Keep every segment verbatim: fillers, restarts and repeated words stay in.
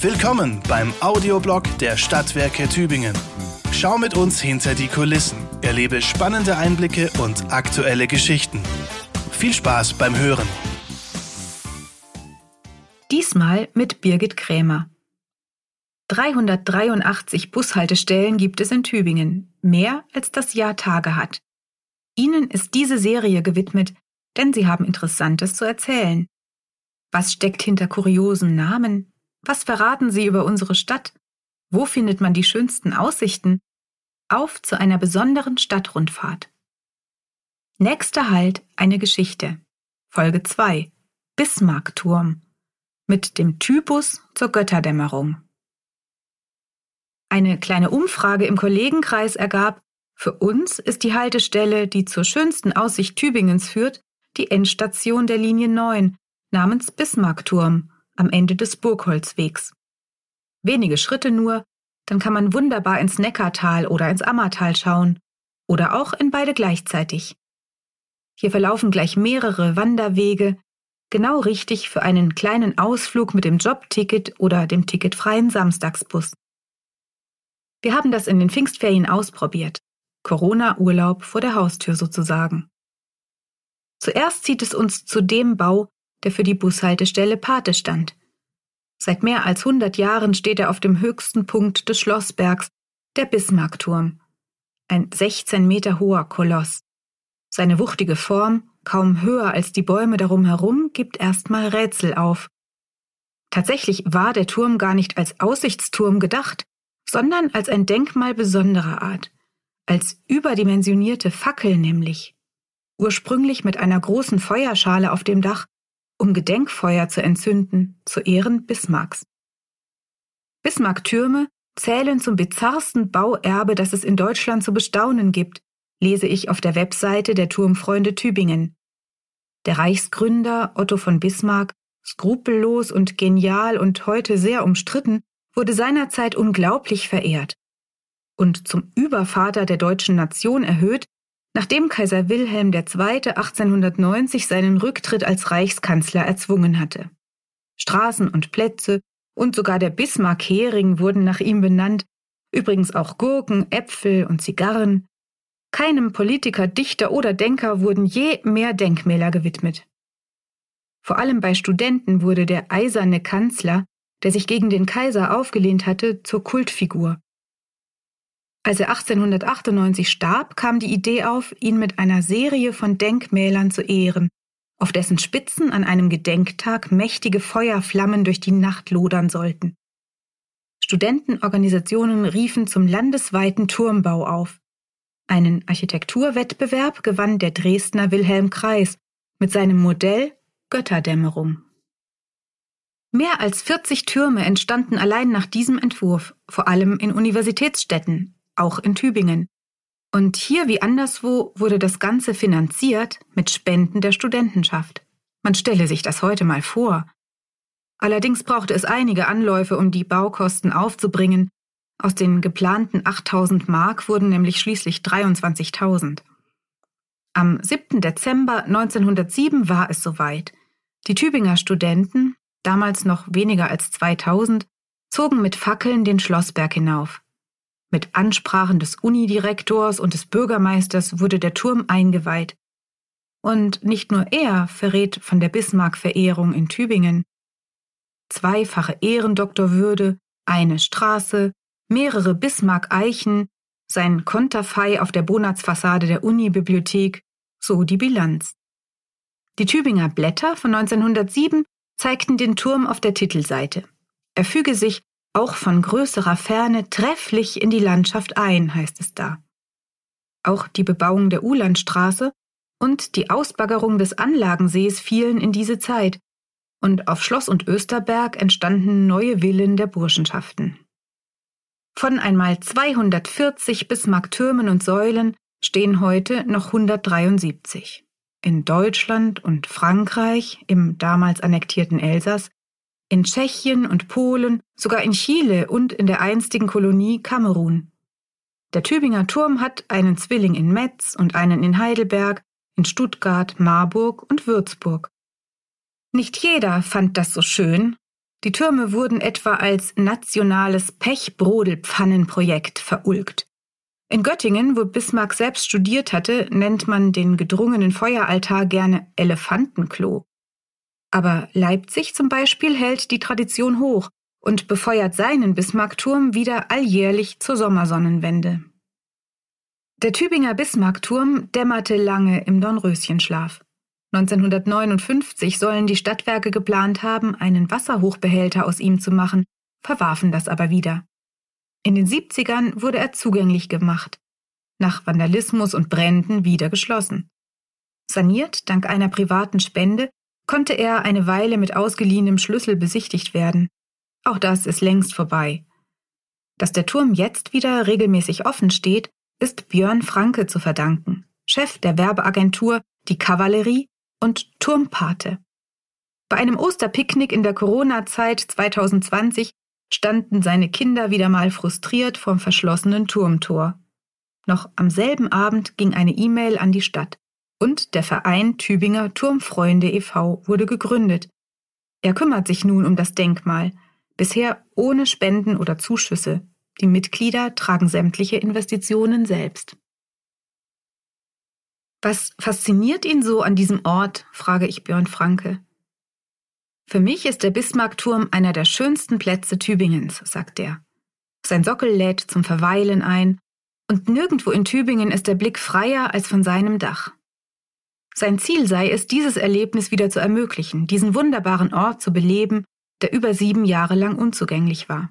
Willkommen beim Audioblog der Stadtwerke Tübingen. Schau mit uns hinter die Kulissen, erlebe spannende Einblicke und aktuelle Geschichten. Viel Spaß beim Hören. Diesmal mit Birgit Krämer. dreihundertdreiundachtzig Bushaltestellen gibt es in Tübingen, mehr als das Jahr Tage hat. Ihnen ist diese Serie gewidmet, denn Sie haben Interessantes zu erzählen. Was steckt hinter kuriosen Namen? Was verraten Sie über unsere Stadt? Wo findet man die schönsten Aussichten? Auf zu einer besonderen Stadtrundfahrt. Nächster Halt, eine Geschichte. Folge zwei, Bismarckturm. Mit dem Typus zur Götterdämmerung. Eine kleine Umfrage im Kollegenkreis ergab, für uns ist die Haltestelle, die zur schönsten Aussicht Tübingens führt, die Endstation der Linie neun, namens Bismarckturm, am Ende des Burgholzwegs. Wenige Schritte nur, dann kann man wunderbar ins Neckartal oder ins Ammertal schauen oder auch in beide gleichzeitig. Hier verlaufen gleich mehrere Wanderwege, genau richtig für einen kleinen Ausflug mit dem Jobticket oder dem ticketfreien Samstagsbus. Wir haben das in den Pfingstferien ausprobiert. Corona-Urlaub vor der Haustür sozusagen. Zuerst zieht es uns zu dem Bau, der für die Bushaltestelle Pate stand. Seit mehr als hundert Jahren steht er auf dem höchsten Punkt des Schlossbergs, der Bismarckturm. Ein sechzehn Meter hoher Koloss. Seine wuchtige Form, kaum höher als die Bäume darum herum, gibt erstmal Rätsel auf. Tatsächlich war der Turm gar nicht als Aussichtsturm gedacht, sondern als ein Denkmal besonderer Art. Als überdimensionierte Fackel nämlich. Ursprünglich mit einer großen Feuerschale auf dem Dach, um Gedenkfeuer zu entzünden, zu Ehren Bismarcks. Bismarcktürme zählen zum bizarrsten Bauerbe, das es in Deutschland zu bestaunen gibt, lese ich auf der Webseite der Turmfreunde Tübingen. Der Reichsgründer Otto von Bismarck, skrupellos und genial und heute sehr umstritten, wurde seinerzeit unglaublich verehrt und zum Übervater der deutschen Nation erhöht, nachdem Kaiser Wilhelm der Zweite achtzehnhundertneunzig seinen Rücktritt als Reichskanzler erzwungen hatte. Straßen und Plätze und sogar der Bismarck-Hering wurden nach ihm benannt, übrigens auch Gurken, Äpfel und Zigarren. Keinem Politiker, Dichter oder Denker wurden je mehr Denkmäler gewidmet. Vor allem bei Studenten wurde der eiserne Kanzler, der sich gegen den Kaiser aufgelehnt hatte, zur Kultfigur. Als er achtzehnhundertachtundneunzig starb, kam die Idee auf, ihn mit einer Serie von Denkmälern zu ehren, auf dessen Spitzen an einem Gedenktag mächtige Feuerflammen durch die Nacht lodern sollten. Studentenorganisationen riefen zum landesweiten Turmbau auf. Einen Architekturwettbewerb gewann der Dresdner Wilhelm Kreis mit seinem Modell Götterdämmerung. Mehr als vierzig Türme entstanden allein nach diesem Entwurf, vor allem in Universitätsstädten. Auch in Tübingen. Und hier wie anderswo wurde das Ganze finanziert mit Spenden der Studentenschaft. Man stelle sich das heute mal vor. Allerdings brauchte es einige Anläufe, um die Baukosten aufzubringen. Aus den geplanten achttausend Mark wurden nämlich schließlich dreiundzwanzigtausend. Am siebten Dezember neunzehnhundertsieben war es soweit. Die Tübinger Studenten, damals noch weniger als zweitausend, zogen mit Fackeln den Schlossberg hinauf. Mit Ansprachen des Unidirektors und des Bürgermeisters wurde der Turm eingeweiht. Und nicht nur er verrät von der Bismarck-Verehrung in Tübingen. Zweifache Ehrendoktorwürde, eine Straße, mehrere Bismarck-Eichen, sein Konterfei auf der Bonatzfassade der Unibibliothek, so die Bilanz. Die Tübinger Blätter von neunzehnhundertsieben zeigten den Turm auf der Titelseite. Er füge sich auch von größerer Ferne trefflich in die Landschaft ein, heißt es da. Auch die Bebauung der Uhlandstraße und die Ausbaggerung des Anlagensees fielen in diese Zeit und auf Schloss und Österberg entstanden neue Villen der Burschenschaften. Von einmal zweihundertvierzig Bismarcktürmen und Säulen stehen heute noch hundertdreiundsiebzig. In Deutschland und Frankreich, im damals annektierten Elsass, in Tschechien und Polen, sogar in Chile und in der einstigen Kolonie Kamerun. Der Tübinger Turm hat einen Zwilling in Metz und einen in Heidelberg, in Stuttgart, Marburg und Würzburg. Nicht jeder fand das so schön, Die Türme wurden etwa als nationales Pechbrodelpfannenprojekt verulgt. In Göttingen, wo Bismarck selbst studiert hatte, nennt man den gedrungenen Feueraltar gerne Elefantenklo. Aber Leipzig zum Beispiel hält die Tradition hoch und befeuert seinen Bismarckturm wieder alljährlich zur Sommersonnenwende. Der Tübinger Bismarckturm dämmerte lange im Dornröschenschlaf. neunzehnhundertneunundfünfzig sollen die Stadtwerke geplant haben, einen Wasserhochbehälter aus ihm zu machen, verwarfen das aber wieder. In den siebzigern wurde er zugänglich gemacht, nach Vandalismus und Bränden wieder geschlossen. Saniert dank einer privaten Spende konnte er eine Weile mit ausgeliehenem Schlüssel besichtigt werden. Auch das ist längst vorbei. Dass der Turm jetzt wieder regelmäßig offen steht, ist Björn Franke zu verdanken, Chef der Werbeagentur Die Kavallerie und Turmpate. Bei einem Osterpicknick in der Corona-Zeit zwanzig zwanzig standen seine Kinder wieder mal frustriert vorm verschlossenen Turmtor. Noch am selben Abend ging eine E-Mail an die Stadt und der Verein Tübinger Turmfreunde e V wurde gegründet. Er kümmert sich nun um das Denkmal, bisher ohne Spenden oder Zuschüsse. Die Mitglieder tragen sämtliche Investitionen selbst. Was fasziniert ihn so an diesem Ort, frage ich Björn Franke. Für mich ist der Bismarckturm einer der schönsten Plätze Tübingens, sagt er. Sein Sockel lädt zum Verweilen ein und nirgendwo in Tübingen ist der Blick freier als von seinem Dach. Sein Ziel sei es, dieses Erlebnis wieder zu ermöglichen, diesen wunderbaren Ort zu beleben, der über sieben Jahre lang unzugänglich war.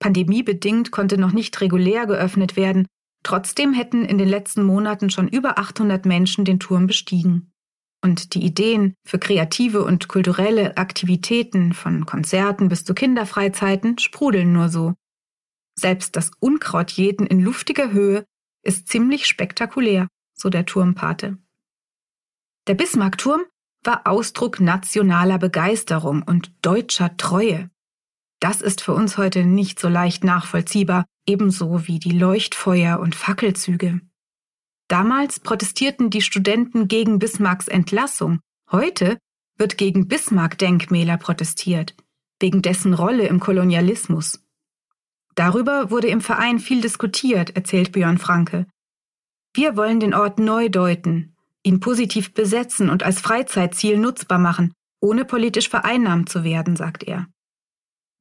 Pandemiebedingt konnte noch nicht regulär geöffnet werden, trotzdem hätten in den letzten Monaten schon über achthundert Menschen den Turm bestiegen. Und die Ideen für kreative und kulturelle Aktivitäten, von Konzerten bis zu Kinderfreizeiten, sprudeln nur so. Selbst das Unkrautjäten in luftiger Höhe ist ziemlich spektakulär, so der Turmpate. Der Bismarckturm war Ausdruck nationaler Begeisterung und deutscher Treue. Das ist für uns heute nicht so leicht nachvollziehbar, ebenso wie die Leuchtfeuer und Fackelzüge. Damals protestierten die Studenten gegen Bismarcks Entlassung. Heute wird gegen Bismarck-Denkmäler protestiert, wegen dessen Rolle im Kolonialismus. Darüber wurde im Verein viel diskutiert, erzählt Björn Franke. Wir wollen den Ort neu deuten, ihn positiv besetzen und als Freizeitziel nutzbar machen, ohne politisch vereinnahmt zu werden, sagt er.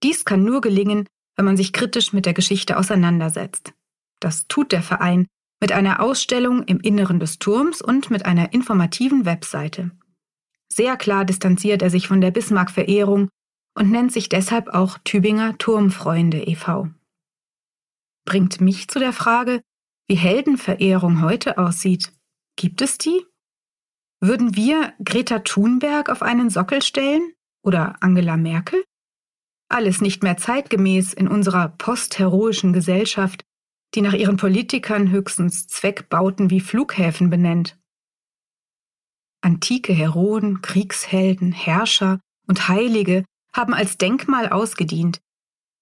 Dies kann nur gelingen, wenn man sich kritisch mit der Geschichte auseinandersetzt. Das tut der Verein mit einer Ausstellung im Inneren des Turms und mit einer informativen Webseite. Sehr klar distanziert er sich von der Bismarck-Verehrung und nennt sich deshalb auch Tübinger Turmfreunde e V. Bringt mich zu der Frage, wie Heldenverehrung heute aussieht. Gibt es die? Würden wir Greta Thunberg auf einen Sockel stellen? Oder Angela Merkel? Alles nicht mehr zeitgemäß in unserer postheroischen Gesellschaft, die nach ihren Politikern höchstens Zweckbauten wie Flughäfen benennt. Antike Heroen, Kriegshelden, Herrscher und Heilige haben als Denkmal ausgedient.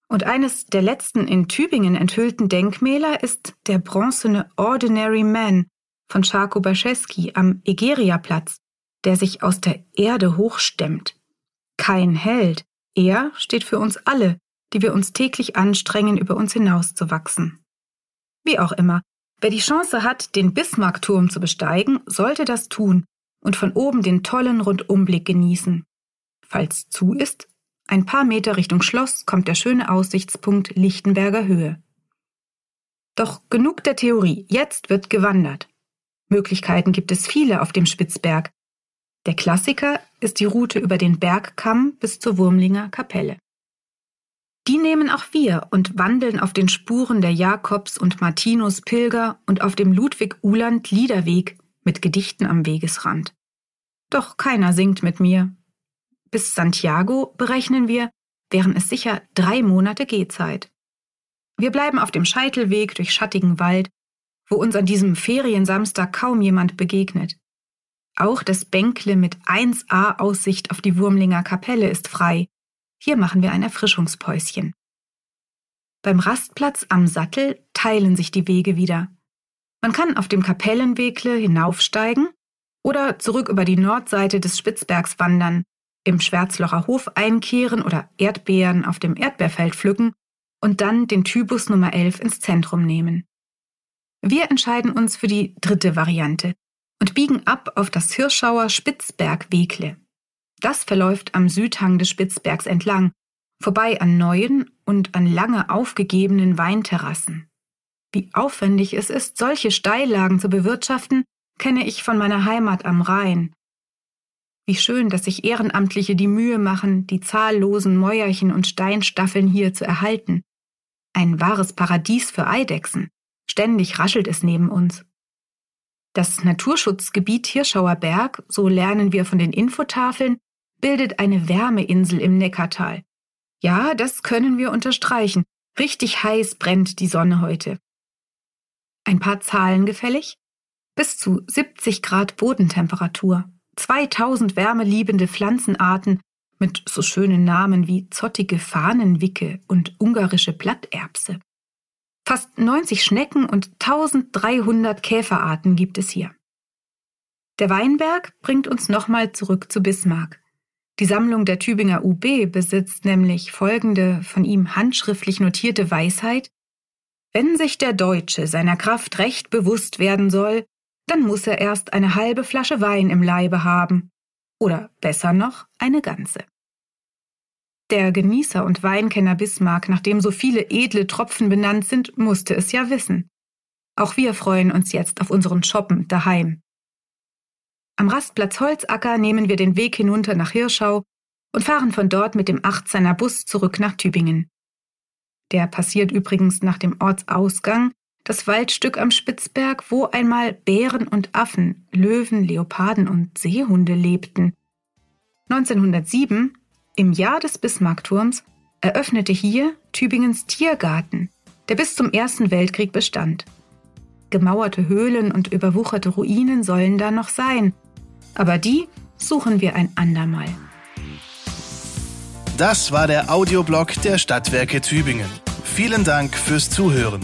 Und eines der letzten in Tübingen enthüllten Denkmäler ist der bronzene Ordinary Man von Charko Baschewski am Egeriaplatz, der sich aus der Erde hochstemmt. Kein Held. Er steht für uns alle, die wir uns täglich anstrengen, über uns hinauszuwachsen. Wie auch immer, wer die Chance hat, den Bismarckturm zu besteigen, sollte das tun und von oben den tollen Rundumblick genießen. Falls zu ist, ein paar Meter Richtung Schloss kommt der schöne Aussichtspunkt Lichtenberger Höhe. Doch genug der Theorie, jetzt wird gewandert. Möglichkeiten gibt es viele auf dem Spitzberg. Der Klassiker ist die Route über den Bergkamm bis zur Wurmlinger Kapelle. Die nehmen auch wir und wandeln auf den Spuren der Jakobs- und Martinus-Pilger und auf dem Ludwig-Uhland-Liederweg mit Gedichten am Wegesrand. Doch keiner singt mit mir. Bis Santiago, berechnen wir, wären es sicher drei Monate Gehzeit. Wir bleiben auf dem Scheitelweg durch schattigen Wald, wo uns an diesem Feriensamstag kaum jemand begegnet. Auch das Bänkle mit eins a Aussicht auf die Wurmlinger Kapelle ist frei. Hier machen wir ein Erfrischungspäuschen. Beim Rastplatz am Sattel teilen sich die Wege wieder. Man kann auf dem Kapellenwegle hinaufsteigen oder zurück über die Nordseite des Spitzbergs wandern, im Schwärzlocher Hof einkehren oder Erdbeeren auf dem Erdbeerfeld pflücken und dann den Tübus Nummer elf ins Zentrum nehmen. Wir entscheiden uns für die dritte Variante und biegen ab auf das Hirschauer Spitzberg-Wegle. Das verläuft am Südhang des Spitzbergs entlang, vorbei an neuen und an lange aufgegebenen Weinterrassen. Wie aufwendig es ist, solche Steillagen zu bewirtschaften, kenne ich von meiner Heimat am Rhein. Wie schön, dass sich Ehrenamtliche die Mühe machen, die zahllosen Mäuerchen und Steinstaffeln hier zu erhalten. Ein wahres Paradies für Eidechsen. Ständig raschelt es neben uns. Das Naturschutzgebiet Hirschauer Berg, so lernen wir von den Infotafeln, bildet eine Wärmeinsel im Neckartal. Ja, das können wir unterstreichen. Richtig heiß brennt die Sonne heute. Ein paar Zahlen gefällig? Bis zu siebzig Grad Bodentemperatur. zweitausend wärmeliebende Pflanzenarten mit so schönen Namen wie zottige Fahnenwicke und ungarische Blatterbse. Fast neunzig Schnecken und eintausenddreihundert Käferarten gibt es hier. Der Weinberg bringt uns nochmal zurück zu Bismarck. Die Sammlung der Tübinger U B besitzt nämlich folgende von ihm handschriftlich notierte Weisheit: Wenn sich der Deutsche seiner Kraft recht bewusst werden soll, dann muss er erst eine halbe Flasche Wein im Leibe haben. Oder besser noch, eine ganze. Der Genießer und Weinkenner Bismarck, nach dem so viele edle Tropfen benannt sind, musste es ja wissen. Auch wir freuen uns jetzt auf unseren Schoppen daheim. Am Rastplatz Holzacker nehmen wir den Weg hinunter nach Hirschau und fahren von dort mit dem achtzehner Bus zurück nach Tübingen. Der passiert übrigens nach dem Ortsausgang das Waldstück am Spitzberg, wo einmal Bären und Affen, Löwen, Leoparden und Seehunde lebten. neunzehnhundertsieben, im Jahr des Bismarckturms, eröffnete hier Tübingens Tiergarten, der bis zum Ersten Weltkrieg bestand. Gemauerte Höhlen und überwucherte Ruinen sollen da noch sein, aber die suchen wir ein andermal. Das war der Audioblog der Stadtwerke Tübingen. Vielen Dank fürs Zuhören.